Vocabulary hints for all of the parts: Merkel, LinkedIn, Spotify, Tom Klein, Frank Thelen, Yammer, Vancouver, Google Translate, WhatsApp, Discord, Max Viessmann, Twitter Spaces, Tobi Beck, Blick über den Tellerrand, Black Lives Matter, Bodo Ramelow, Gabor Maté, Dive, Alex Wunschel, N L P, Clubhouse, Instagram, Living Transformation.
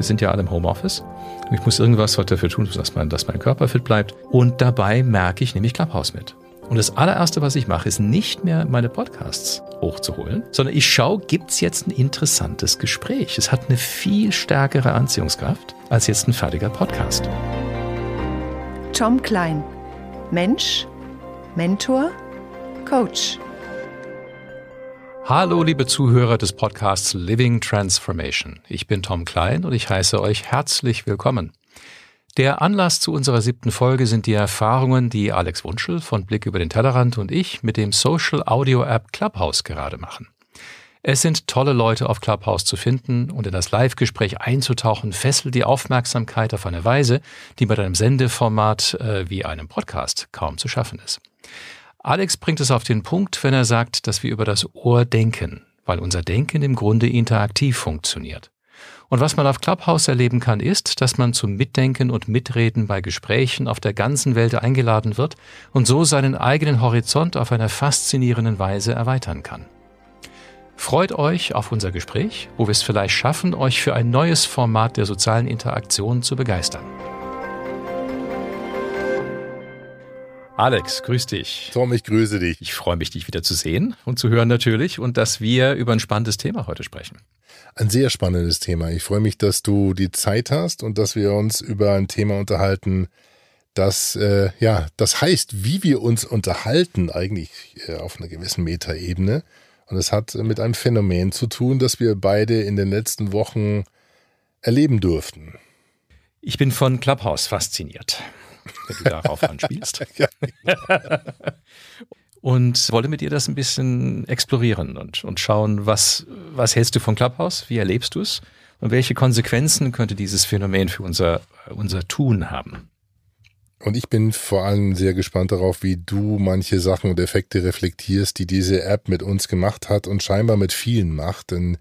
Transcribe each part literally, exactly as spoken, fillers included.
wir sind ja alle im Homeoffice. Und ich muss irgendwas dafür tun, dass mein, dass mein Körper fit bleibt. Und dabei merke ich, nehme ich Clubhouse mit. Und das allererste, was ich mache, ist nicht mehr meine Podcasts hochzuholen, sondern ich schaue, gibt es jetzt ein interessantes Gespräch? Es hat eine viel stärkere Anziehungskraft als jetzt ein fertiger Podcast. Tom Klein, Mensch, Mentor, Coach. Hallo liebe Zuhörer des Podcasts Living Transformation. Ich bin Tom Klein und ich heiße euch herzlich willkommen. Der Anlass zu unserer siebten Folge sind die Erfahrungen, die Alex Wunschel von Blick über den Tellerrand und ich mit dem Social Audio App Clubhouse gerade machen. Es sind tolle Leute auf Clubhouse zu finden und in das Live-Gespräch einzutauchen, fesselt die Aufmerksamkeit auf eine Weise, die mit einem Sendeformat äh, wie einem Podcast kaum zu schaffen ist. Alex bringt es auf den Punkt, wenn er sagt, dass wir über das Ohr denken, weil unser Denken im Grunde interaktiv funktioniert. Und was man auf Clubhouse erleben kann, ist, dass man zum Mitdenken und Mitreden bei Gesprächen auf der ganzen Welt eingeladen wird und so seinen eigenen Horizont auf einer faszinierenden Weise erweitern kann. Freut euch auf unser Gespräch, wo wir es vielleicht schaffen, euch für ein neues Format der sozialen Interaktion zu begeistern. Alex, grüß dich. Tom, ich grüße dich. Ich freue mich, dich wieder zu sehen und zu hören natürlich und dass wir über ein spannendes Thema heute sprechen. Ein sehr spannendes Thema. Ich freue mich, dass du die Zeit hast und dass wir uns über ein Thema unterhalten, das, äh, ja, das heißt, wie wir uns unterhalten eigentlich äh, auf einer gewissen Metaebene. Und es hat mit einem Phänomen zu tun, das wir beide in den letzten Wochen erleben durften. Ich bin von Clubhouse fasziniert, wenn du darauf anspielst. Ja, genau. Und wollte mit dir das ein bisschen explorieren und, und schauen, was, was hältst du von Clubhouse, wie erlebst du es und welche Konsequenzen könnte dieses Phänomen für unser, unser Tun haben? Und ich bin vor allem sehr gespannt darauf, wie du manche Sachen und Effekte reflektierst, die diese App mit uns gemacht hat und scheinbar mit vielen macht, denn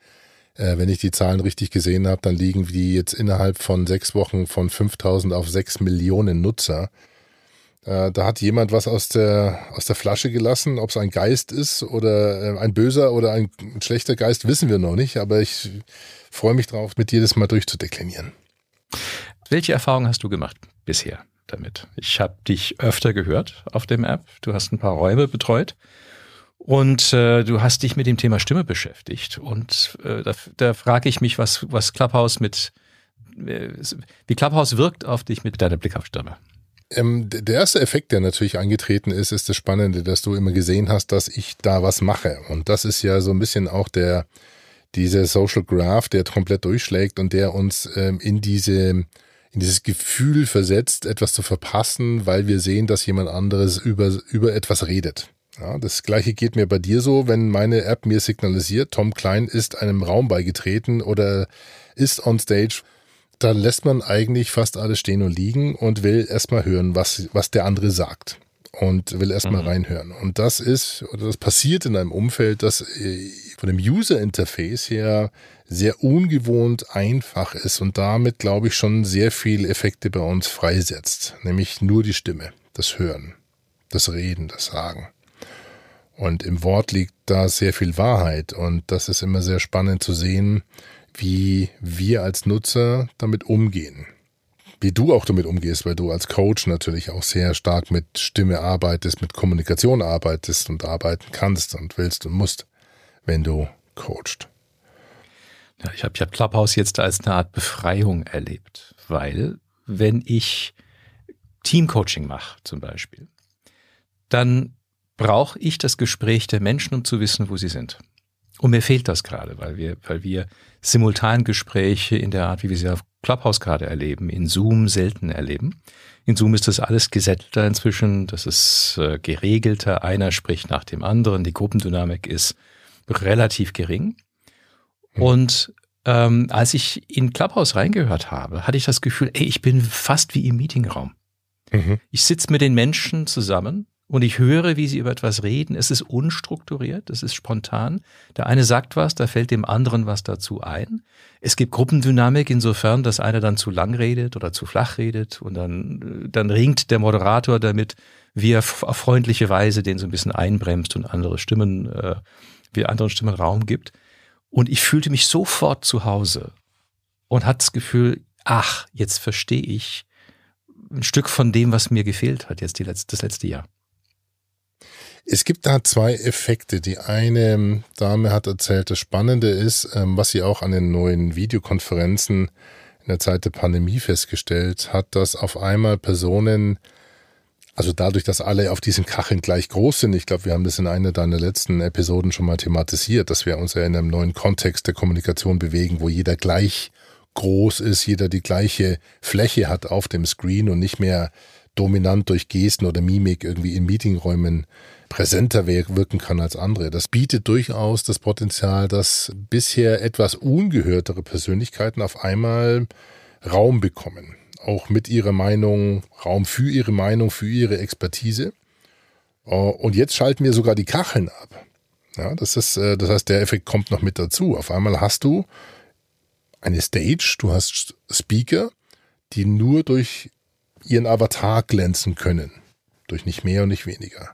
äh, wenn ich die Zahlen richtig gesehen habe, dann liegen die jetzt innerhalb von sechs Wochen von fünftausend auf sechs Millionen Nutzer. Da hat jemand was aus der, aus der Flasche gelassen, ob es ein Geist ist oder ein böser oder ein schlechter Geist, wissen wir noch nicht, aber ich freue mich drauf, mit dir das mal durchzudeklinieren. Welche Erfahrungen hast du gemacht bisher damit? Ich habe dich öfter gehört auf dem App, du hast ein paar Räume betreut und äh, du hast dich mit dem Thema Stimme beschäftigt und äh, da, da frage ich mich, was, was Clubhouse mit, wie Clubhouse wirkt auf dich mit deiner Blick auf Stimme. Ähm, der erste Effekt, der natürlich eingetreten ist, ist das Spannende, dass du immer gesehen hast, dass ich da was mache. Und das ist ja so ein bisschen auch der, dieser Social Graph, der komplett durchschlägt und der uns ähm, in diese, in dieses Gefühl versetzt, etwas zu verpassen, weil wir sehen, dass jemand anderes über, über etwas redet. Ja, das Gleiche geht mir bei dir so, wenn meine App mir signalisiert, Tom Klein ist einem Raum beigetreten oder ist on stage. Dann lässt man eigentlich fast alles stehen und liegen und will erstmal hören, was, was der andere sagt und will erstmal mhm. reinhören. Und das ist, oder das passiert in einem Umfeld, das von dem User-Interface her sehr ungewohnt einfach ist und damit, glaube ich, schon sehr viele Effekte bei uns freisetzt. Nämlich nur die Stimme, das Hören, das Reden, das Sagen. Und im Wort liegt da sehr viel Wahrheit und das ist immer sehr spannend zu sehen, wie wir als Nutzer damit umgehen. Wie du auch damit umgehst, weil du als Coach natürlich auch sehr stark mit Stimme arbeitest, mit Kommunikation arbeitest und arbeiten kannst und willst und musst, wenn du coachst. Ja, ich habe ich hab Clubhouse jetzt als eine Art Befreiung erlebt, weil wenn ich Teamcoaching mache zum Beispiel, dann brauche ich das Gespräch der Menschen, um zu wissen, wo sie sind. Und mir fehlt das gerade, weil wir, weil wir Simultangespräche in der Art, wie wir sie auf Clubhouse gerade erleben, in Zoom selten erleben. In Zoom ist das alles gesettelter inzwischen, das ist äh, geregelter, einer spricht nach dem anderen, die Gruppendynamik ist relativ gering. Mhm. Und ähm, als ich in Clubhouse reingehört habe, hatte ich das Gefühl, ey, ich bin fast wie im Meetingraum. Mhm. Ich sitze mit den Menschen zusammen. Und ich höre, wie sie über etwas reden. Es ist unstrukturiert, es ist spontan. Der eine sagt was, da fällt dem anderen was dazu ein. Es gibt Gruppendynamik insofern, dass einer dann zu lang redet oder zu flach redet. Und dann, dann ringt der Moderator damit, wie er auf freundliche Weise den so ein bisschen einbremst und andere Stimmen, äh, wie anderen Stimmen Raum gibt. Und ich fühlte mich sofort zu Hause und hat das Gefühl, ach, jetzt verstehe ich ein Stück von dem, was mir gefehlt hat jetzt die letzte, das letzte Jahr. Es gibt da zwei Effekte. Die eine Dame hat erzählt, das Spannende ist, was sie auch an den neuen Videokonferenzen in der Zeit der Pandemie festgestellt hat, dass auf einmal Personen, also dadurch, dass alle auf diesen Kacheln gleich groß sind, ich glaube, wir haben das in einer deiner letzten Episoden schon mal thematisiert, dass wir uns ja in einem neuen Kontext der Kommunikation bewegen, wo jeder gleich groß ist, jeder die gleiche Fläche hat auf dem Screen und nicht mehr dominant durch Gesten oder Mimik irgendwie in Meetingräumen präsenter wirken kann als andere. Das bietet durchaus das Potenzial, dass bisher etwas ungehörtere Persönlichkeiten auf einmal Raum bekommen. Auch mit ihrer Meinung, Raum für ihre Meinung, für ihre Expertise. Und jetzt schalten wir sogar die Kacheln ab. Ja, das ist, das heißt, der Effekt kommt noch mit dazu. Auf einmal hast du eine Stage, du hast Speaker, die nur durch ihren Avatar glänzen können. Durch nicht mehr und nicht weniger.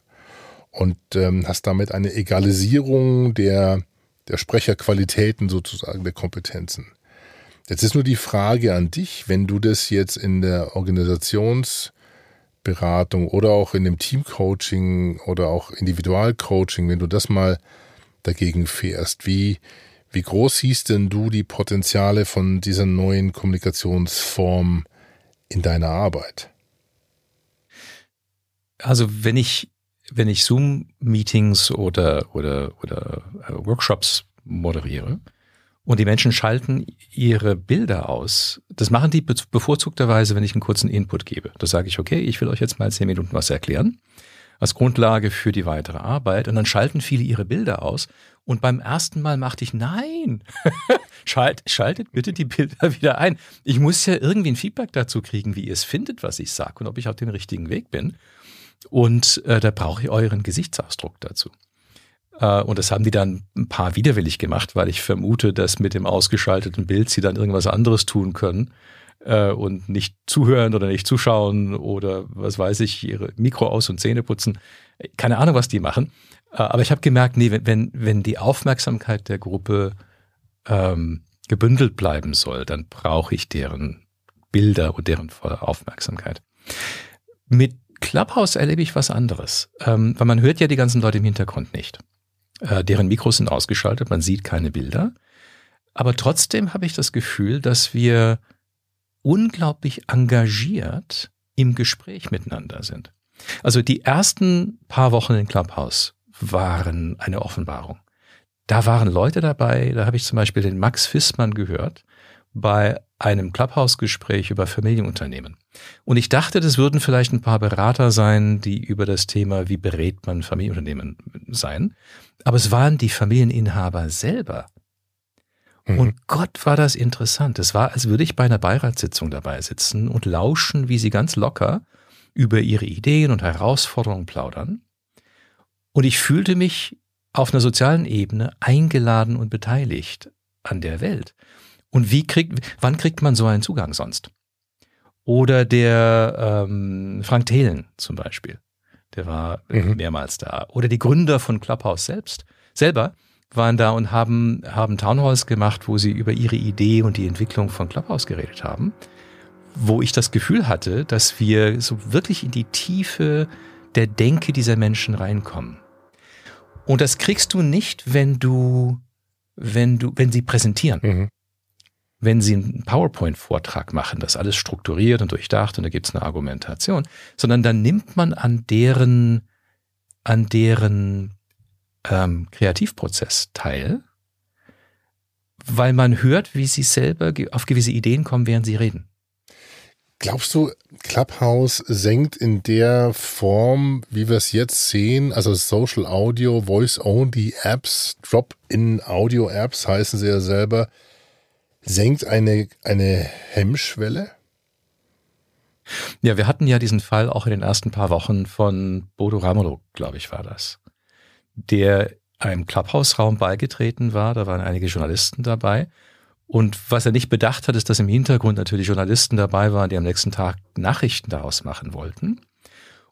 Und ähm, hast damit eine Egalisierung der, der Sprecherqualitäten sozusagen, der Kompetenzen. Jetzt ist nur die Frage an dich, wenn du das jetzt in der Organisationsberatung oder auch in dem Teamcoaching oder auch Individualcoaching, wenn du das mal dagegen fährst, wie, wie groß siehst denn du die Potenziale von dieser neuen Kommunikationsform in deiner Arbeit? Also wenn ich wenn ich Zoom-Meetings oder, oder, oder Workshops moderiere und die Menschen schalten ihre Bilder aus, das machen die bevorzugterweise, wenn ich einen kurzen Input gebe. Da sage ich, okay, ich will euch jetzt mal zehn Minuten was erklären, als Grundlage für die weitere Arbeit. Und dann schalten viele ihre Bilder aus. Und beim ersten Mal machte ich, nein, Schalt, schaltet bitte die Bilder wieder ein. Ich muss ja irgendwie ein Feedback dazu kriegen, wie ihr es findet, was ich sage und ob ich auf dem richtigen Weg bin. Und äh, da brauche ich euren Gesichtsausdruck dazu. Äh, und das haben die dann ein paar widerwillig gemacht, weil ich vermute, dass mit dem ausgeschalteten Bild sie dann irgendwas anderes tun können äh, und nicht zuhören oder nicht zuschauen oder was weiß ich, ihre Mikro aus und Zähne putzen. Keine Ahnung, was die machen. Äh, aber ich habe gemerkt, nee, wenn, wenn die Aufmerksamkeit der Gruppe ähm, gebündelt bleiben soll, dann brauche ich deren Bilder und deren volle Aufmerksamkeit. Mit Clubhouse erlebe ich was anderes, ähm, weil man hört ja die ganzen Leute im Hintergrund nicht. Äh, deren Mikros sind ausgeschaltet, man sieht keine Bilder. Aber trotzdem habe ich das Gefühl, dass wir unglaublich engagiert im Gespräch miteinander sind. Also die ersten paar Wochen in Clubhouse waren eine Offenbarung. Da waren Leute dabei, da habe ich zum Beispiel den Max Viessmann gehört, bei einem Clubhouse-Gespräch über Familienunternehmen. Und ich dachte, das würden vielleicht ein paar Berater sein, die über das Thema, wie berät man Familienunternehmen, sein. Aber es waren die Familieninhaber selber. Mhm. Und Gott, war das interessant. Es war, als würde ich bei einer Beiratssitzung dabei sitzen und lauschen, wie sie ganz locker über ihre Ideen und Herausforderungen plaudern. Und ich fühlte mich auf einer sozialen Ebene eingeladen und beteiligt an der Welt. Und wie kriegt, wann kriegt man so einen Zugang sonst? Oder der ähm, Frank Thelen zum Beispiel, der war mhm. mehrmals da. Oder die Gründer von Clubhouse selbst selber waren da und haben, haben Townhalls gemacht, wo sie über ihre Idee und die Entwicklung von Clubhouse geredet haben, wo ich das Gefühl hatte, dass wir so wirklich in die Tiefe der Denke dieser Menschen reinkommen. Und das kriegst du nicht, wenn du, wenn du, wenn sie präsentieren. Mhm. Wenn sie einen PowerPoint-Vortrag machen, das alles strukturiert und durchdacht und da gibt es eine Argumentation, sondern dann nimmt man an deren, an deren ähm, Kreativprozess teil, weil man hört, wie sie selber auf gewisse Ideen kommen, während sie reden. Glaubst du, Clubhouse senkt in der Form, wie wir es jetzt sehen, also Social Audio, Voice-Only-Apps, Drop-in-Audio-Apps heißen sie ja selber, senkt eine, eine Hemmschwelle? Ja, wir hatten ja diesen Fall auch in den ersten paar Wochen von Bodo Ramelow, glaube ich, war das, der einem Clubhouse-Raum beigetreten war. Da waren einige Journalisten dabei. Und was er nicht bedacht hat, ist, dass im Hintergrund natürlich Journalisten dabei waren, die am nächsten Tag Nachrichten daraus machen wollten.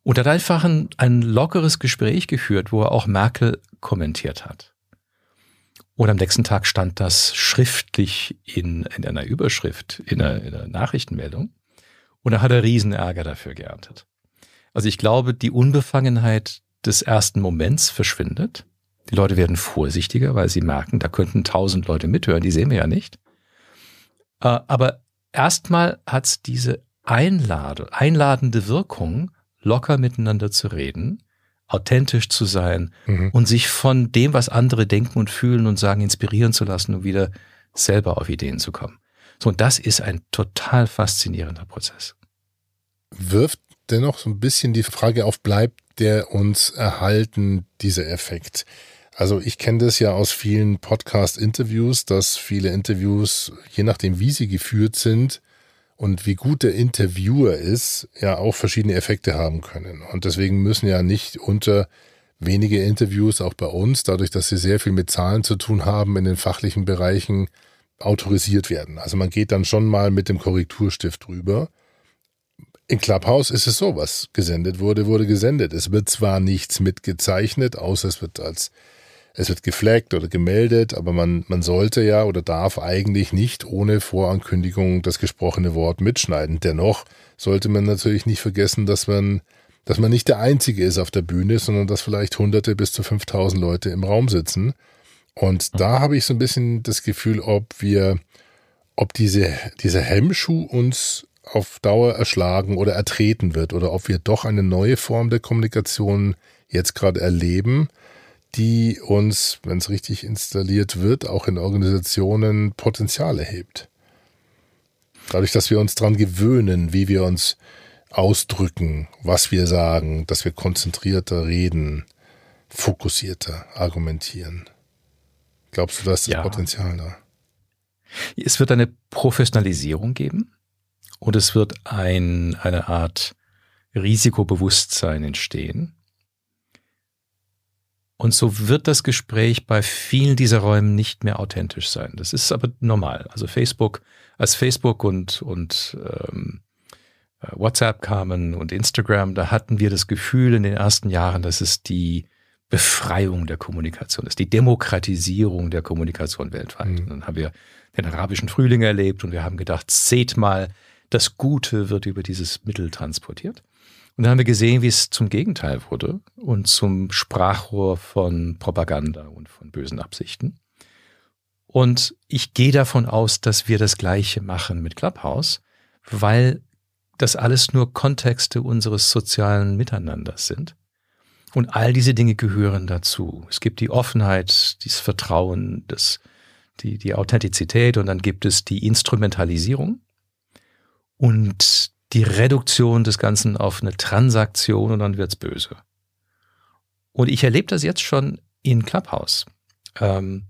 Und er hat einfach ein, ein lockeres Gespräch geführt, wo er auch Merkel kommentiert hat. Und am nächsten Tag stand das schriftlich in, in einer Überschrift, in einer, in einer Nachrichtenmeldung. Und da hat er riesen Ärger dafür geerntet. Also ich glaube, die Unbefangenheit des ersten Moments verschwindet. Die Leute werden vorsichtiger, weil sie merken, da könnten tausend Leute mithören, die sehen wir ja nicht. Aber erstmal hat es diese Einlade, einladende Wirkung, locker miteinander zu reden, authentisch zu sein, mhm, und sich von dem, was andere denken und fühlen und sagen, inspirieren zu lassen, um wieder selber auf Ideen zu kommen. So, und das ist ein total faszinierender Prozess. Wirft dennoch so ein bisschen die Frage auf, bleibt der uns erhalten, dieser Effekt? Also ich kenne das ja aus vielen Podcast-Interviews, dass viele Interviews, je nachdem wie sie geführt sind und wie gut der Interviewer ist, ja auch verschiedene Effekte haben können. Und deswegen müssen ja nicht unter wenige Interviews, auch bei uns, dadurch, dass sie sehr viel mit Zahlen zu tun haben, in den fachlichen Bereichen autorisiert werden. Also man geht dann schon mal mit dem Korrekturstift drüber. In Clubhouse ist es so, was gesendet wurde, wurde gesendet. Es wird zwar nichts mitgezeichnet, außer es wird als, es wird geflaggt oder gemeldet, aber man, man sollte ja oder darf eigentlich nicht ohne Vorankündigung das gesprochene Wort mitschneiden. Dennoch sollte man natürlich nicht vergessen, dass man, dass man nicht der Einzige ist auf der Bühne, sondern dass vielleicht Hunderte bis zu fünftausend Leute im Raum sitzen. Und da habe ich so ein bisschen das Gefühl, ob wir, ob diese, dieser Hemmschuh uns auf Dauer erschlagen oder ertreten wird oder ob wir doch eine neue Form der Kommunikation jetzt gerade erleben, die uns, wenn es richtig installiert wird, auch in Organisationen Potenziale hebt. Dadurch, dass wir uns daran gewöhnen, wie wir uns ausdrücken, was wir sagen, dass wir konzentrierter reden, fokussierter argumentieren. Glaubst du, da ist das Potenzial da? Es wird eine Professionalisierung geben. Und es wird ein, eine Art Risikobewusstsein entstehen. Und so wird das Gespräch bei vielen dieser Räumen nicht mehr authentisch sein. Das ist aber normal. Also Facebook, als Facebook und, und ähm, WhatsApp kamen und Instagram, da hatten wir das Gefühl in den ersten Jahren, dass es die Befreiung der Kommunikation ist, die Demokratisierung der Kommunikation weltweit. Mhm. Und dann haben wir den arabischen Frühling erlebt und wir haben gedacht, seht mal, das Gute wird über dieses Mittel transportiert. Und dann haben wir gesehen, wie es zum Gegenteil wurde und zum Sprachrohr von Propaganda und von bösen Absichten. Und ich gehe davon aus, dass wir das Gleiche machen mit Clubhouse, weil das alles nur Kontexte unseres sozialen Miteinanders sind. Und all diese Dinge gehören dazu. Es gibt die Offenheit, dieses Vertrauen, das, die, die Authentizität und dann gibt es die Instrumentalisierung. Und die Reduktion des Ganzen auf eine Transaktion und dann wird's böse. Und ich erlebe das jetzt schon in Clubhouse. Ähm,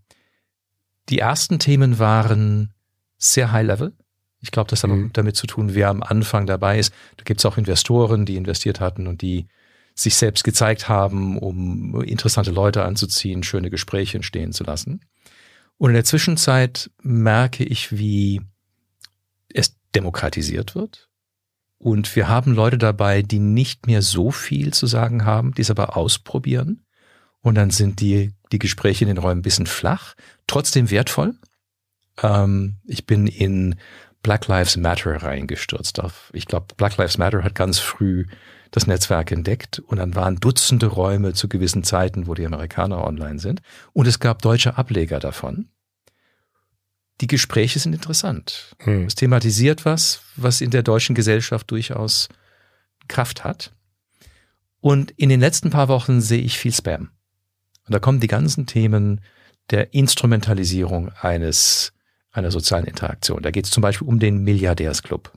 die ersten Themen waren sehr high-level. Ich glaube, das hat mhm. damit zu tun, wer am Anfang dabei ist. Da gibt's auch Investoren, die investiert hatten und die sich selbst gezeigt haben, um interessante Leute anzuziehen, schöne Gespräche entstehen zu lassen. Und in der Zwischenzeit merke ich, wie es demokratisiert wird. Und wir haben Leute dabei, die nicht mehr so viel zu sagen haben, die es aber ausprobieren. Und dann sind die, die Gespräche in den Räumen ein bisschen flach, trotzdem wertvoll. Ähm, ich bin in Black Lives Matter reingestürzt. Ich glaube, Black Lives Matter hat ganz früh das Netzwerk entdeckt und dann waren Dutzende Räume zu gewissen Zeiten, wo die Amerikaner online sind. Und es gab deutsche Ableger davon. Die Gespräche sind interessant. Hm. Es thematisiert was, was in der deutschen Gesellschaft durchaus Kraft hat. Und in den letzten paar Wochen sehe ich viel Spam. Und da kommen die ganzen Themen der Instrumentalisierung eines, einer sozialen Interaktion. Da geht es zum Beispiel um den Milliardärsclub.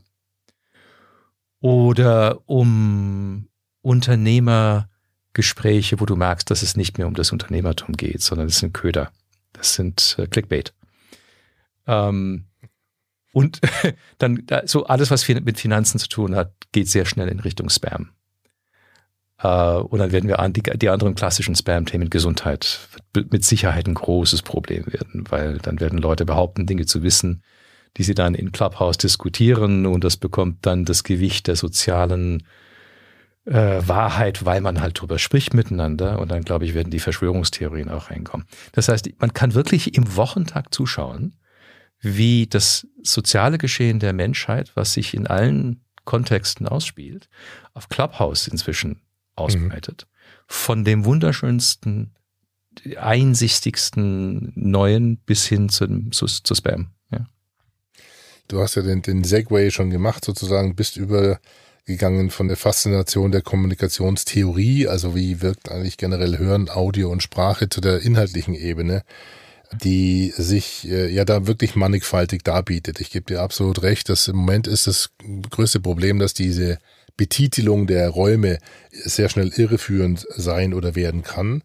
Oder um Unternehmergespräche, wo du merkst, dass es nicht mehr um das Unternehmertum geht, sondern es sind Köder. Das sind äh, Clickbait. Ähm, und dann so alles, was mit Finanzen zu tun hat, geht sehr schnell in Richtung Spam. Äh, und dann werden wir an die, die anderen klassischen Spam-Themen, Gesundheit, wird mit Sicherheit ein großes Problem werden, weil dann werden Leute behaupten, Dinge zu wissen, die sie dann in Clubhouse diskutieren und das bekommt dann das Gewicht der sozialen äh, Wahrheit, weil man halt drüber spricht miteinander, und dann, glaube ich, werden die Verschwörungstheorien auch reinkommen. Das heißt, man kann wirklich im Wochentag zuschauen, wie das soziale Geschehen der Menschheit, was sich in allen Kontexten ausspielt, auf Clubhouse inzwischen ausbreitet, mhm. von dem wunderschönsten, einsichtigsten Neuen bis hin zu, zu, zu Spam. Ja. Du hast ja den, den Segway schon gemacht sozusagen, bist übergegangen von der Faszination der Kommunikationstheorie, also wie wirkt eigentlich generell Hören, Audio und Sprache, zu der inhaltlichen Ebene, die sich äh, ja da wirklich mannigfaltig darbietet. Ich gebe dir absolut recht, dass im Moment ist das größte Problem, dass diese Betitelung der Räume sehr schnell irreführend sein oder werden kann.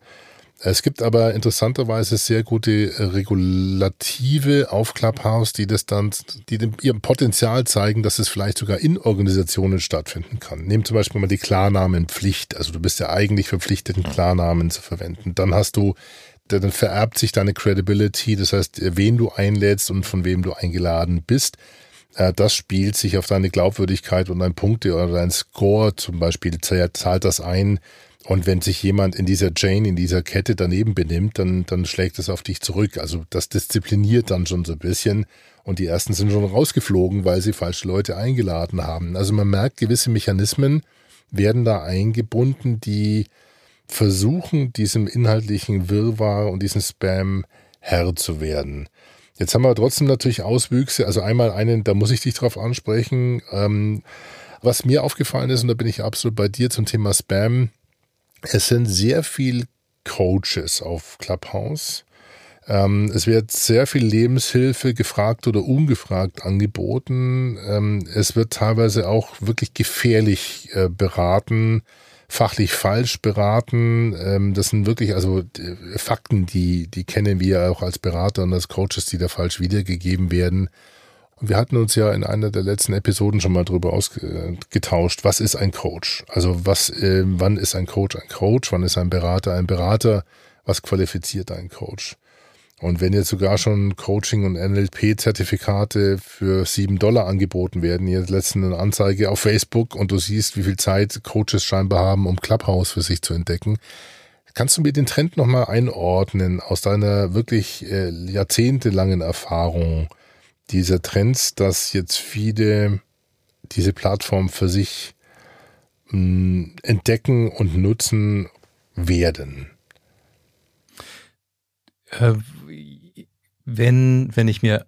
Es gibt aber interessanterweise sehr gute Regulative auf Clubhouse, die das dann, die dem, ihrem Potenzial zeigen, dass es vielleicht sogar in Organisationen stattfinden kann. Nehmen zum Beispiel mal die Klarnamenpflicht. Also du bist ja eigentlich verpflichtet, einen Klarnamen zu verwenden. Dann hast du Dann vererbt sich deine Credibility, das heißt, wen du einlädst und von wem du eingeladen bist, das spielt sich auf deine Glaubwürdigkeit und deine Punkte oder dein Score zum Beispiel, zahlt das ein, und wenn sich jemand in dieser Chain, in dieser Kette daneben benimmt, dann, dann schlägt es auf dich zurück, also das diszipliniert dann schon so ein bisschen, und die ersten sind schon rausgeflogen, weil sie falsche Leute eingeladen haben. Also man merkt, gewisse Mechanismen werden da eingebunden, die versuchen, diesem inhaltlichen Wirrwarr und diesem Spam Herr zu werden. Jetzt haben wir trotzdem natürlich Auswüchse, also einmal einen, da muss ich dich drauf ansprechen, ähm, was mir aufgefallen ist, und da bin ich absolut bei dir zum Thema Spam, es sind sehr viel Coaches auf Clubhouse, ähm, es wird sehr viel Lebenshilfe gefragt oder ungefragt angeboten, ähm, es wird teilweise auch wirklich gefährlich äh, beraten, fachlich falsch beraten, das sind wirklich also Fakten, die die kennen wir ja auch als Berater und als Coaches, die da falsch wiedergegeben werden. Und wir hatten uns ja in einer der letzten Episoden schon mal drüber ausgetauscht, was ist ein Coach? Also was, wann ist ein Coach ein Coach? Wann ist ein Berater ein Berater? Was qualifiziert ein Coach? Und wenn jetzt sogar schon Coaching- und N L P-Zertifikate für sieben Dollar angeboten werden, jetzt letztens eine Anzeige auf Facebook, und du siehst, wie viel Zeit Coaches scheinbar haben, um Clubhouse für sich zu entdecken, kannst du mir den Trend nochmal einordnen aus deiner wirklich äh, jahrzehntelangen Erfahrung dieser Trends, dass jetzt viele diese Plattform für sich mh, entdecken und nutzen werden? Äh, Wenn, wenn ich mir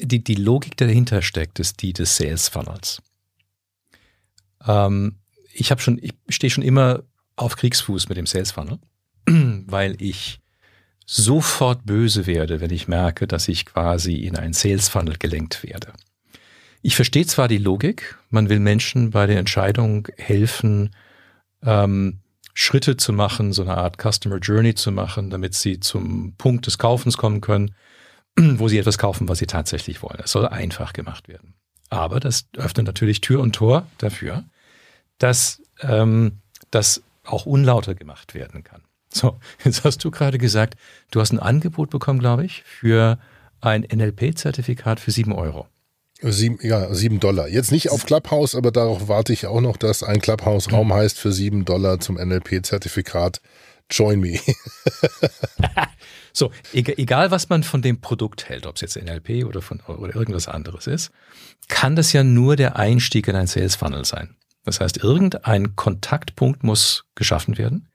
die, die Logik dahinter steckt, ist die des Sales Funnels. Ähm, ich habe schon, ich stehe schon immer auf Kriegsfuß mit dem Sales Funnel, weil ich sofort böse werde, wenn ich merke, dass ich quasi in einen Sales Funnel gelenkt werde. Ich verstehe zwar die Logik, man will Menschen bei der Entscheidung helfen, ähm, Schritte zu machen, so eine Art Customer Journey zu machen, damit sie zum Punkt des Kaufens kommen können, wo sie etwas kaufen, was sie tatsächlich wollen. Es soll einfach gemacht werden. Aber das öffnet natürlich Tür und Tor dafür, dass ähm, das auch unlauter gemacht werden kann. So, jetzt hast du gerade gesagt, du hast ein Angebot bekommen, glaube ich, für ein N L P-Zertifikat für sieben Euro. Sieben, ja, sieben Dollar. Jetzt nicht auf Clubhouse, aber darauf warte ich auch noch, dass ein Clubhouse-Raum heißt für sieben Dollar zum N L P-Zertifikat. Join me. So, egal was man von dem Produkt hält, ob es jetzt N L P oder von oder irgendwas anderes ist, kann das ja nur der Einstieg in ein Sales-Funnel sein. Das heißt, irgendein Kontaktpunkt muss geschaffen werden.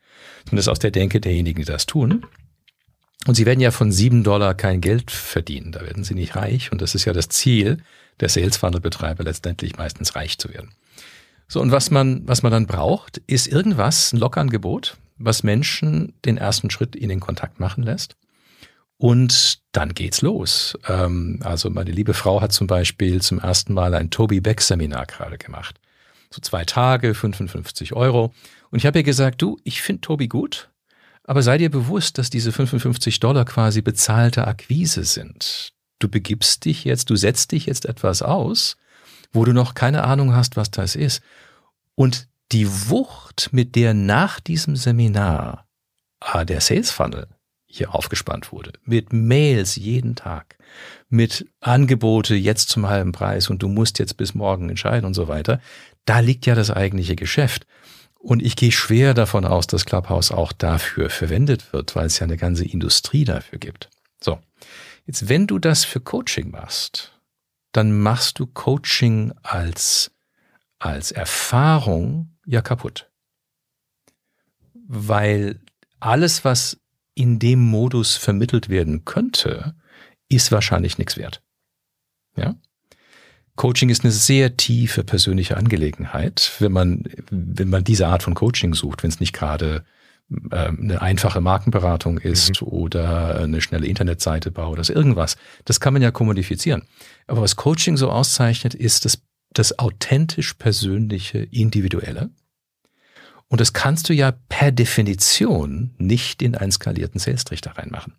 Und das ist aus der Denke derjenigen, die das tun. Und sie werden ja von sieben Dollar kein Geld verdienen, da werden sie nicht reich, und das ist ja das Ziel der Sales Funnel Betreiber, letztendlich meistens reich zu werden. So, und was man, was man dann braucht, ist irgendwas, ein Lockangebot, was Menschen den ersten Schritt in den Kontakt machen lässt, und dann geht's los. Ähm, also meine liebe Frau hat zum Beispiel zum ersten Mal ein Tobi Beck Seminar gerade gemacht, so zwei Tage, fünfundfünfzig Euro, und ich habe ihr gesagt, du, ich finde Tobi gut, aber sei dir bewusst, dass diese fünfundfünfzig Dollar quasi bezahlte Akquise sind. Du begibst dich jetzt, du setzt dich jetzt etwas aus, wo du noch keine Ahnung hast, was das ist. Und die Wucht, mit der nach diesem Seminar ah, der Sales Funnel hier aufgespannt wurde, mit Mails jeden Tag, mit Angebote jetzt zum halben Preis und du musst jetzt bis morgen entscheiden und so weiter, Da liegt ja das eigentliche Geschäft. Und ich gehe schwer davon aus, dass Clubhouse auch dafür verwendet wird, weil es ja eine ganze Industrie dafür gibt. So, jetzt wenn du das für Coaching machst, dann machst du Coaching als, als Erfahrung ja kaputt. Weil alles, was in dem Modus vermittelt werden könnte, ist wahrscheinlich nichts wert. Ja? Coaching ist eine sehr tiefe persönliche Angelegenheit, wenn man, wenn man diese Art von Coaching sucht, wenn es nicht gerade äh, eine einfache Markenberatung ist mhm. oder eine schnelle Internetseite baut oder irgendwas. Das kann man ja kommodifizieren. Aber was Coaching so auszeichnet, ist das, das authentisch persönliche, individuelle. Und das kannst du ja per Definition nicht in einen skalierten Sales-Trichter reinmachen.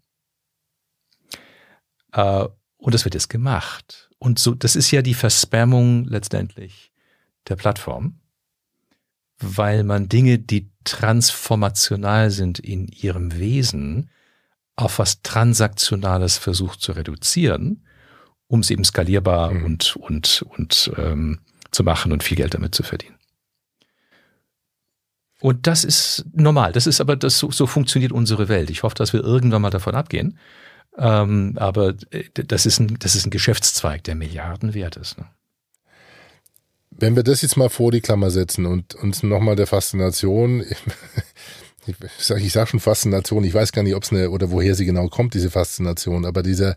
Äh, und das wird jetzt gemacht. Und so, das ist ja die Verspammung letztendlich der Plattform, weil man Dinge, die transformational sind in ihrem Wesen, auf was Transaktionales versucht zu reduzieren, um es eben skalierbar mhm. und, und, und ähm, zu machen und viel Geld damit zu verdienen. Und das ist normal. Das ist aber, das, so, so funktioniert unsere Welt. Ich hoffe, dass wir irgendwann mal davon abgehen. Ähm, aber das ist, ein, das ist ein Geschäftszweig, der Milliarden wert ist. Ne? Wenn wir das jetzt mal vor die Klammer setzen und uns nochmal der Faszination, ich, ich, sag, ich sag schon Faszination, ich weiß gar nicht, ob es eine, oder woher sie genau kommt, diese Faszination, aber dieser,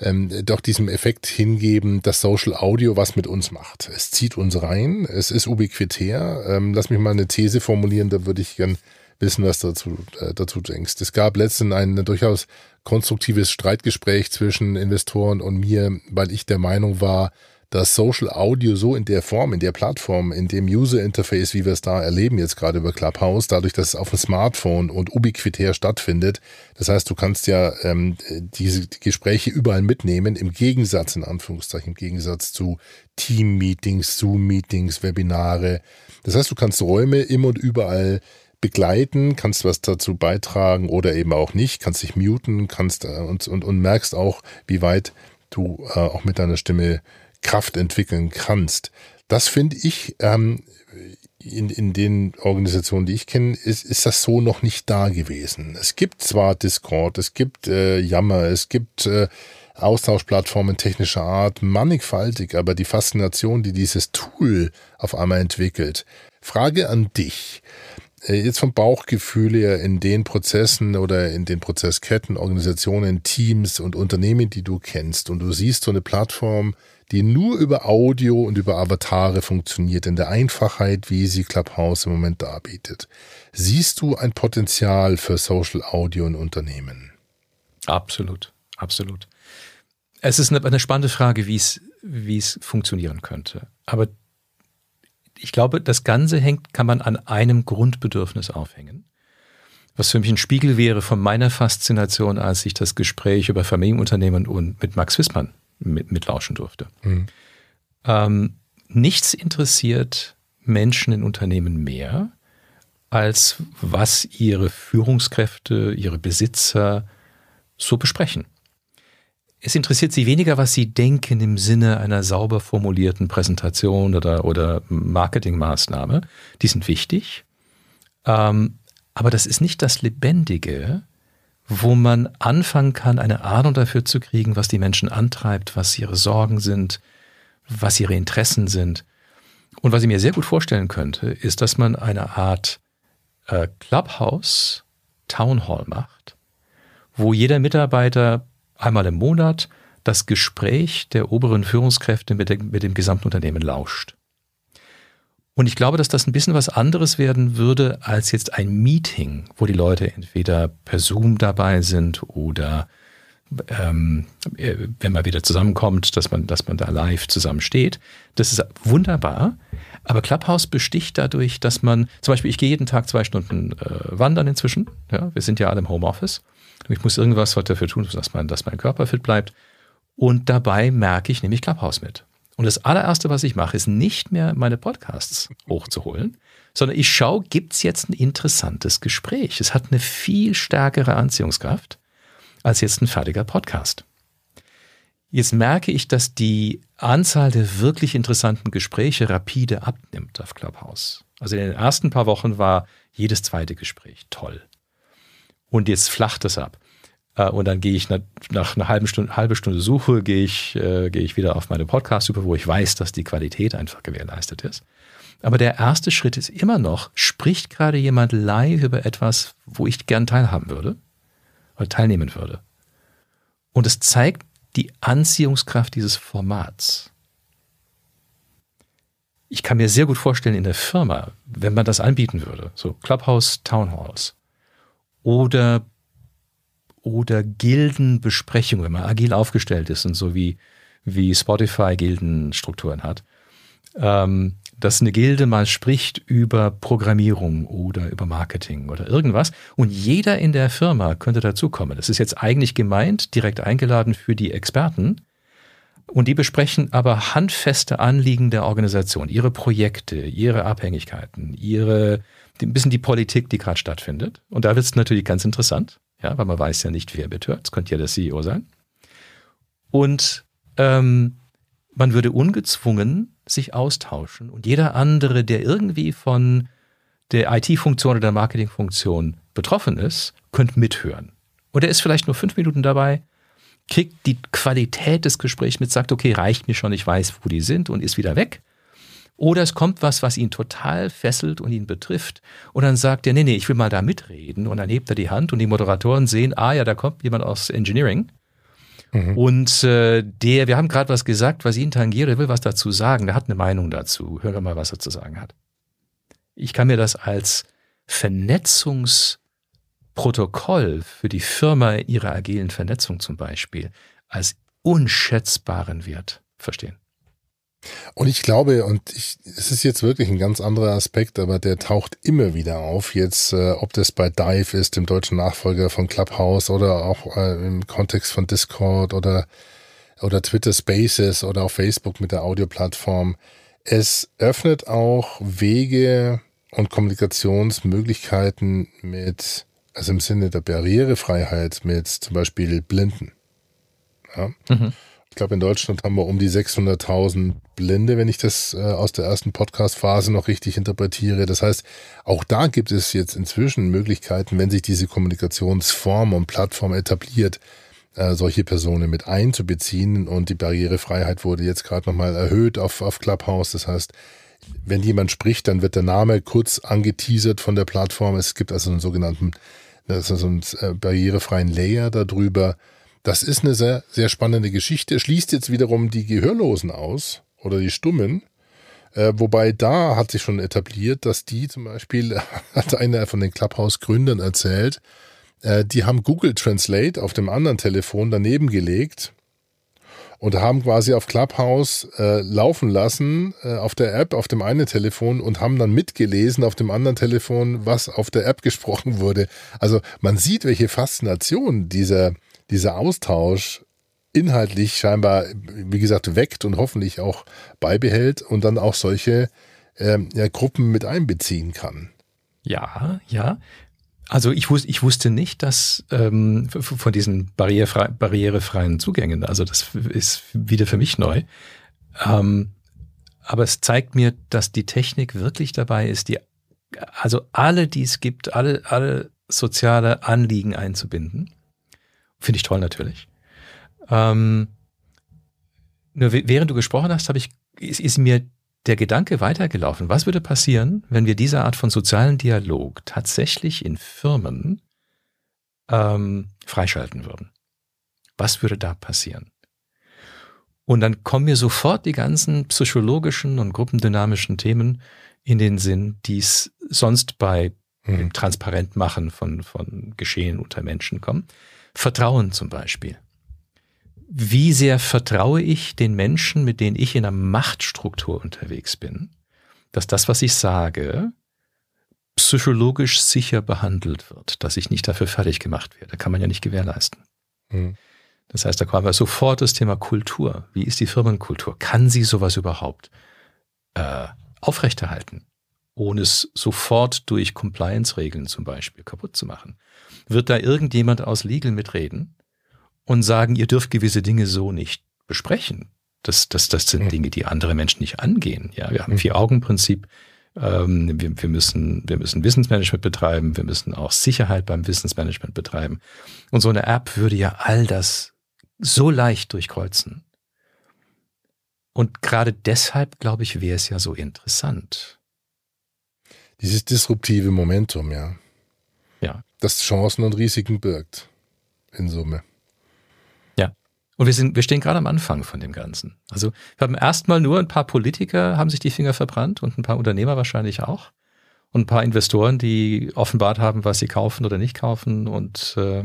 ähm, doch diesem Effekt hingeben, dass Social Audio was mit uns macht. Es zieht uns rein, es ist ubiquitär. Ähm, lass mich mal eine These formulieren, da würde ich gern wissen, was dazu äh, dazu denkst. Es gab letztens ein äh, durchaus konstruktives Streitgespräch zwischen Investoren und mir, weil ich der Meinung war, dass Social Audio so in der Form, in der Plattform, in dem User Interface, wie wir es da erleben jetzt gerade über Clubhouse, dadurch, dass es auf dem Smartphone und ubiquitär stattfindet, das heißt, du kannst ja ähm, diese Gespräche überall mitnehmen, im Gegensatz, in Anführungszeichen, im Gegensatz zu Team-Meetings, Zoom-Meetings, Webinare. Das heißt, du kannst Räume immer und überall begleiten, kannst was dazu beitragen oder eben auch nicht, kannst dich muten, kannst und, und, und merkst auch, wie weit du äh, auch mit deiner Stimme Kraft entwickeln kannst. Das finde ich ähm, in, in den Organisationen, die ich kenne, ist, ist das so noch nicht da gewesen. Es gibt zwar Discord, es gibt äh, Yammer, es gibt äh, Austauschplattformen technischer Art, mannigfaltig, aber die Faszination, die dieses Tool auf einmal entwickelt. Frage an dich. Jetzt vom Bauchgefühl her in den Prozessen oder in den Prozessketten, Organisationen, Teams und Unternehmen, die du kennst und du siehst so eine Plattform, die nur über Audio und über Avatare funktioniert, in der Einfachheit, wie sie Clubhouse im Moment darbietet. Siehst du ein Potenzial für Social Audio in Unternehmen? Absolut, absolut. Es ist eine, eine spannende Frage, wie es, wie es funktionieren könnte. Aber ich glaube, das Ganze hängt, kann man an einem Grundbedürfnis aufhängen. Was für mich ein Spiegel wäre von meiner Faszination, als ich das Gespräch über Familienunternehmen und mit Max Viessmann mit, mitlauschen durfte. Mhm. Ähm, nichts interessiert Menschen in Unternehmen mehr, als was ihre Führungskräfte, ihre Besitzer so besprechen. Es interessiert sie weniger, was sie denken im Sinne einer sauber formulierten Präsentation oder, oder Marketingmaßnahme. Die sind wichtig. Ähm, aber das ist nicht das Lebendige, wo man anfangen kann, eine Ahnung dafür zu kriegen, was die Menschen antreibt, was ihre Sorgen sind, was ihre Interessen sind. Und was ich mir sehr gut vorstellen könnte, ist, dass man eine Art äh, Clubhouse Town Hall macht, wo jeder Mitarbeiter einmal im Monat das Gespräch der oberen Führungskräfte mit dem, mit dem gesamten Unternehmen lauscht. Und ich glaube, dass das ein bisschen was anderes werden würde als jetzt ein Meeting, wo die Leute entweder per Zoom dabei sind oder ähm, wenn man wieder zusammenkommt, dass man, dass man da live zusammensteht. Das ist wunderbar, aber Clubhouse besticht dadurch, dass man, zum Beispiel ich gehe jeden Tag zwei Stunden äh, wandern inzwischen, ja, wir sind ja alle im Homeoffice. Ich muss irgendwas dafür tun, dass mein, dass mein Körper fit bleibt. Und dabei merke ich nämlich Clubhouse mit. Und das allererste, was ich mache, ist nicht mehr meine Podcasts hochzuholen, sondern ich schaue, gibt es jetzt ein interessantes Gespräch? Es hat eine viel stärkere Anziehungskraft als jetzt ein fertiger Podcast. Jetzt merke ich, dass die Anzahl der wirklich interessanten Gespräche rapide abnimmt auf Clubhouse. Also in den ersten paar Wochen war jedes zweite Gespräch toll. Und jetzt flacht es ab. Und dann gehe ich nach einer halben Stunde, halbe Stunde Suche, gehe ich, äh, gehe ich wieder auf meine Podcast-Suche, wo ich weiß, dass die Qualität einfach gewährleistet ist. Aber der erste Schritt ist immer noch, spricht gerade jemand live über etwas, wo ich gern teilhaben würde oder teilnehmen würde. Und es zeigt die Anziehungskraft dieses Formats. Ich kann mir sehr gut vorstellen, in der Firma, wenn man das anbieten würde, so Clubhouse, Townhalls oder, oder Gildenbesprechungen, wenn man agil aufgestellt ist und so wie, wie Spotify Gildenstrukturen hat, ähm, dass eine Gilde mal spricht über Programmierung oder über Marketing oder irgendwas und jeder in der Firma könnte dazukommen. Das ist jetzt eigentlich gemeint, direkt eingeladen für die Experten und die besprechen aber handfeste Anliegen der Organisation, ihre Projekte, ihre Abhängigkeiten, ihre, ein bisschen die Politik, die gerade stattfindet. Und da wird es natürlich ganz interessant, ja, weil man weiß ja nicht, wer mithört. Es könnte ja der C E O sein. Und ähm, man würde ungezwungen sich austauschen und jeder andere, der irgendwie von der I T-Funktion oder der Marketing-Funktion betroffen ist, könnte mithören. Und er ist vielleicht nur fünf Minuten dabei, kriegt die Qualität des Gesprächs mit, sagt, okay, reicht mir schon, ich weiß, wo die sind und ist wieder weg. Oder es kommt was, was ihn total fesselt und ihn betrifft und dann sagt er, nee, nee, ich will mal da mitreden und dann hebt er die Hand und die Moderatoren sehen, ah ja, da kommt jemand aus Engineering. Mhm. Und äh, der, wir haben gerade was gesagt, was ihn tangiert, der will was dazu sagen, der hat eine Meinung dazu. Hör doch mal, was er zu sagen hat. Ich kann mir das als Vernetzungsprotokoll für die Firma in ihrer agilen Vernetzung zum Beispiel als unschätzbaren Wert verstehen. Und ich glaube, und ich, es ist jetzt wirklich ein ganz anderer Aspekt, aber der taucht immer wieder auf, jetzt äh, ob das bei Dive ist, dem deutschen Nachfolger von Clubhouse oder auch äh, im Kontext von Discord oder, oder Twitter Spaces oder auf Facebook mit der Audioplattform. Es öffnet auch Wege und Kommunikationsmöglichkeiten mit, also im Sinne der Barrierefreiheit mit zum Beispiel Blinden. Ja. Mhm. Ich glaube, in Deutschland haben wir um die sechshunderttausend Blinde, wenn ich das äh, aus der ersten Podcast-Phase noch richtig interpretiere. Das heißt, auch da gibt es jetzt inzwischen Möglichkeiten, wenn sich diese Kommunikationsform und Plattform etabliert, äh, solche Personen mit einzubeziehen. Und die Barrierefreiheit wurde jetzt gerade nochmal erhöht auf, auf Clubhouse. Das heißt, wenn jemand spricht, dann wird der Name kurz angeteasert von der Plattform. Es gibt also einen sogenannten, also einen äh, barrierefreien Layer darüber. Das ist eine sehr, sehr spannende Geschichte, schließt jetzt wiederum die Gehörlosen aus oder die Stummen, äh, wobei da hat sich schon etabliert, dass die zum Beispiel, hat einer von den Clubhouse-Gründern erzählt, äh, die haben Google Translate auf dem anderen Telefon daneben gelegt und haben quasi auf Clubhouse äh, laufen lassen, äh, auf der App, auf dem einen Telefon und haben dann mitgelesen auf dem anderen Telefon, was auf der App gesprochen wurde. Also man sieht, welche Faszination dieser dieser Austausch inhaltlich scheinbar, wie gesagt, weckt und hoffentlich auch beibehält und dann auch solche ähm, ja, Gruppen mit einbeziehen kann. Ja, ja. Also ich, wus- ich wusste nicht, dass ähm, von diesen barrierefrei- barrierefreien Zugängen, also das ist wieder für mich neu, ähm, aber es zeigt mir, dass die Technik wirklich dabei ist, die also alle, die es gibt, alle, alle soziale Anliegen einzubinden. Finde ich toll natürlich. Ähm, nur w- während du gesprochen hast, habe ich, ist, ist mir der Gedanke weitergelaufen. Was würde passieren, wenn wir diese Art von sozialen Dialog tatsächlich in Firmen ähm, freischalten würden? Was würde da passieren? Und dann kommen mir sofort die ganzen psychologischen und gruppendynamischen Themen in den Sinn, die es sonst bei hm. dem Transparentmachen von, von Geschehen unter Menschen kommen. Vertrauen zum Beispiel. Wie sehr vertraue ich den Menschen, mit denen ich in einer Machtstruktur unterwegs bin, dass das, was ich sage, psychologisch sicher behandelt wird, dass ich nicht dafür fertig gemacht werde. Kann man ja nicht gewährleisten. Mhm. Das heißt, da kommen wir sofort das Thema Kultur. Wie ist die Firmenkultur? Kann sie sowas überhaupt äh, aufrechterhalten, ohne es sofort durch Compliance-Regeln zum Beispiel kaputt zu machen? Wird da irgendjemand aus Legal mitreden und sagen, ihr dürft gewisse Dinge so nicht besprechen. Das, das, das sind Dinge, die andere Menschen nicht angehen. Ja, wir haben ein Vier-Augen-Prinzip. Ähm, wir, wir müssen, wir müssen Wissensmanagement betreiben. Wir müssen auch Sicherheit beim Wissensmanagement betreiben. Und so eine App würde ja all das so leicht durchkreuzen. Und gerade deshalb, glaube ich, wäre es ja so interessant. Dieses disruptive Momentum, ja. Ja. Das Chancen und Risiken birgt. In Summe. Und wir sind, wir stehen gerade am Anfang von dem Ganzen. Also wir haben erstmal nur ein paar Politiker haben sich die Finger verbrannt und ein paar Unternehmer wahrscheinlich auch und ein paar Investoren, die offenbart haben, was sie kaufen oder nicht kaufen und äh,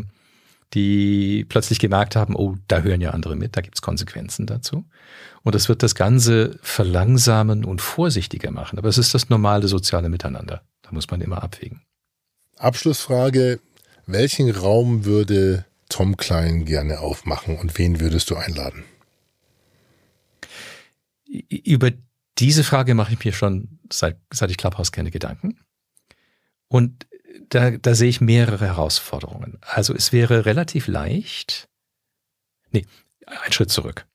die plötzlich gemerkt haben, oh, da hören ja andere mit, da gibt es Konsequenzen dazu. Und das wird das Ganze verlangsamen und vorsichtiger machen. Aber es ist das normale soziale Miteinander. Da muss man immer abwägen. Abschlussfrage, welchen Raum würde Tom Klein gerne aufmachen und wen würdest du einladen? Über diese Frage mache ich mir schon, seit, seit ich Clubhouse kenne, Gedanken. Und da, da sehe ich mehrere Herausforderungen. Also es wäre relativ leicht, nee, einen Schritt zurück.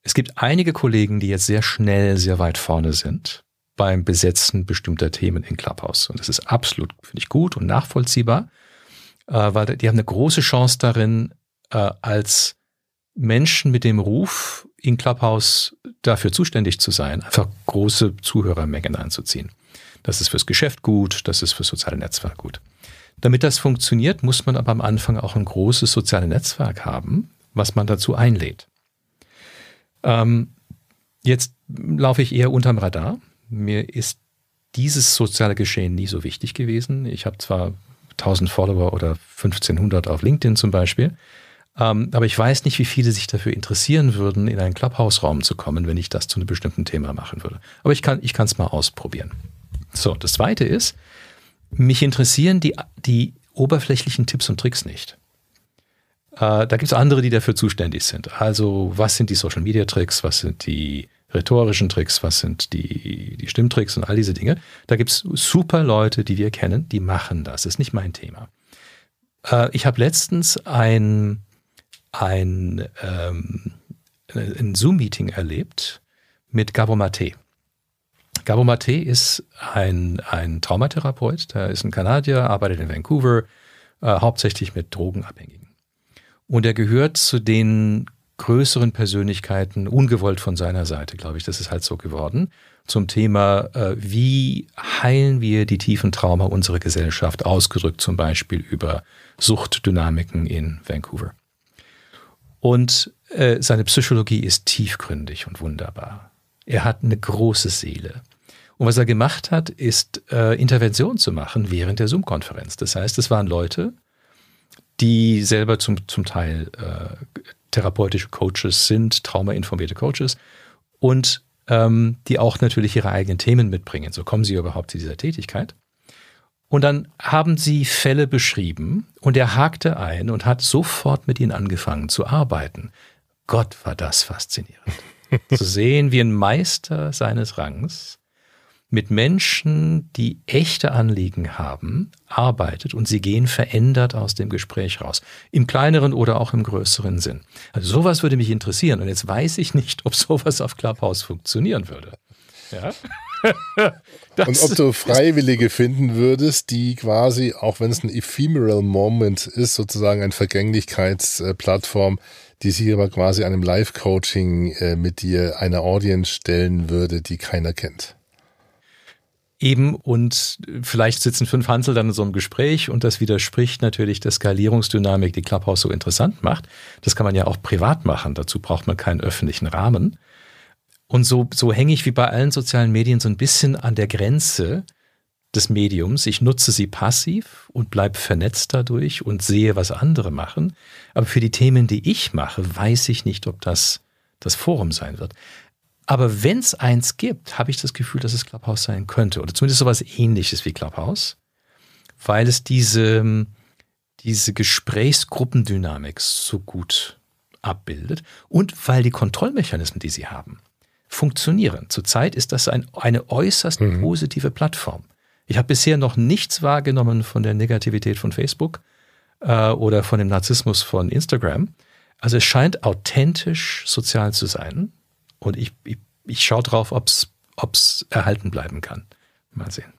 Es gibt einige Kollegen, die jetzt sehr schnell, sehr weit vorne sind beim Besetzen bestimmter Themen in Clubhouse. Und das ist absolut, finde ich, gut und nachvollziehbar. Weil die haben eine große Chance darin, als Menschen mit dem Ruf in Clubhouse dafür zuständig zu sein, einfach große Zuhörermengen anzuziehen. Das ist fürs Geschäft gut, das ist fürs soziale Netzwerk gut. Damit das funktioniert, muss man aber am Anfang auch ein großes soziales Netzwerk haben, was man dazu einlädt. Jetzt laufe ich eher unterm Radar. Mir ist dieses soziale Geschehen nie so wichtig gewesen. Ich habe zwar tausend Follower oder fünfzehnhundert auf LinkedIn zum Beispiel. Ähm, aber ich weiß nicht, wie viele sich dafür interessieren würden, in einen Clubhouse-Raum zu kommen, wenn ich das zu einem bestimmten Thema machen würde. Aber ich kann ich kann es mal ausprobieren. So, das Zweite ist, mich interessieren die, die oberflächlichen Tipps und Tricks nicht. Äh, da gibt es andere, die dafür zuständig sind. Also, was sind die Social-Media-Tricks, was sind die rhetorischen Tricks, was sind die, die Stimmtricks und all diese Dinge. Da gibt es super Leute, die wir kennen, die machen das. Das ist nicht mein Thema. Äh, ich habe letztens ein, ein, ähm, ein Zoom-Meeting erlebt mit Gabor Maté. Gabor Maté ist ein, ein Traumatherapeut, der ist ein Kanadier, arbeitet in Vancouver, äh, hauptsächlich mit Drogenabhängigen. Und er gehört zu den größeren Persönlichkeiten, ungewollt von seiner Seite, glaube ich, das ist halt so geworden, zum Thema, äh, wie heilen wir die tiefen Trauma unserer Gesellschaft, ausgedrückt zum Beispiel über Suchtdynamiken in Vancouver. Und äh, seine Psychologie ist tiefgründig und wunderbar. Er hat eine große Seele. Und was er gemacht hat, ist äh, Intervention zu machen während der Zoom-Konferenz. Das heißt, es waren Leute, die selber zum, zum Teil äh, therapeutische Coaches sind, traumainformierte Coaches und ähm, die auch natürlich ihre eigenen Themen mitbringen. So kommen sie überhaupt zu dieser Tätigkeit. Und dann haben sie Fälle beschrieben und er hakte ein und hat sofort mit ihnen angefangen zu arbeiten. Gott, war das faszinierend. Zu sehen, wie ein Meister seines Rangs mit Menschen, die echte Anliegen haben, arbeitet und sie gehen verändert aus dem Gespräch raus. Im kleineren oder auch im größeren Sinn. Also sowas würde mich interessieren. Und jetzt weiß ich nicht, ob sowas auf Clubhouse funktionieren würde. Ja? Und ob du Freiwillige finden würdest, die quasi, auch wenn es ein ephemeral Moment ist, sozusagen eine Vergänglichkeitsplattform, die sich aber quasi einem Live-Coaching mit dir einer Audience stellen würde, die keiner kennt. Eben, und vielleicht sitzen fünf Hansel dann in so einem Gespräch und das widerspricht natürlich der Skalierungsdynamik, die Clubhouse so interessant macht. Das kann man ja auch privat machen, dazu braucht man keinen öffentlichen Rahmen. Und so, so hänge ich wie bei allen sozialen Medien so ein bisschen an der Grenze des Mediums. Ich nutze sie passiv und bleibe vernetzt dadurch und sehe, was andere machen. Aber für die Themen, die ich mache, weiß ich nicht, ob das das Forum sein wird. Aber wenn es eins gibt, habe ich das Gefühl, dass es Clubhouse sein könnte. Oder zumindest sowas Ähnliches wie Clubhouse. Weil es diese, diese Gesprächsgruppendynamik so gut abbildet. Und weil die Kontrollmechanismen, die sie haben, funktionieren. Zurzeit ist das ein, eine äußerst mhm. positive Plattform. Ich habe bisher noch nichts wahrgenommen von der Negativität von Facebook äh, oder von dem Narzissmus von Instagram. Also es scheint authentisch sozial zu sein und ich, ich, ich schaue drauf, ob es erhalten bleiben kann. Mal sehen.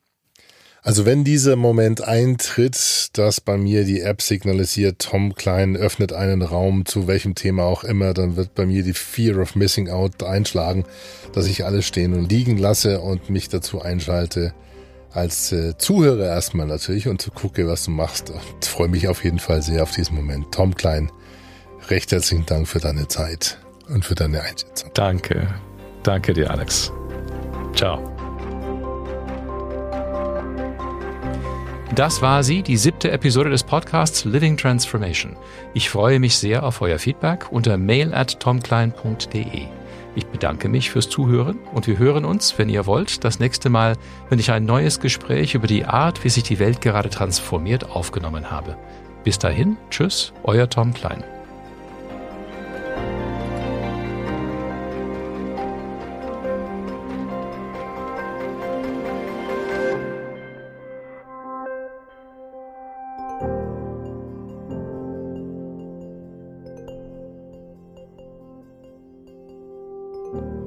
Also wenn dieser Moment eintritt, dass bei mir die App signalisiert, Tom Klein öffnet einen Raum, zu welchem Thema auch immer, dann wird bei mir die Fear of Missing Out einschlagen, dass ich alles stehen und liegen lasse und mich dazu einschalte als äh, Zuhörer erstmal natürlich und gucke, was du machst, und freue mich auf jeden Fall sehr auf diesen Moment. Tom Klein, recht herzlichen Dank für deine Zeit und für deine Einschätzung. Danke. Danke dir, Alex. Ciao. Das war sie, die siebte Episode des Podcasts Living Transformation. Ich freue mich sehr auf euer Feedback unter mail at tomklein punkt de. Ich bedanke mich fürs Zuhören und wir hören uns, wenn ihr wollt, das nächste Mal, wenn ich ein neues Gespräch über die Art, wie sich die Welt gerade transformiert, aufgenommen habe. Bis dahin, tschüss, euer Tom Klein. Thank you.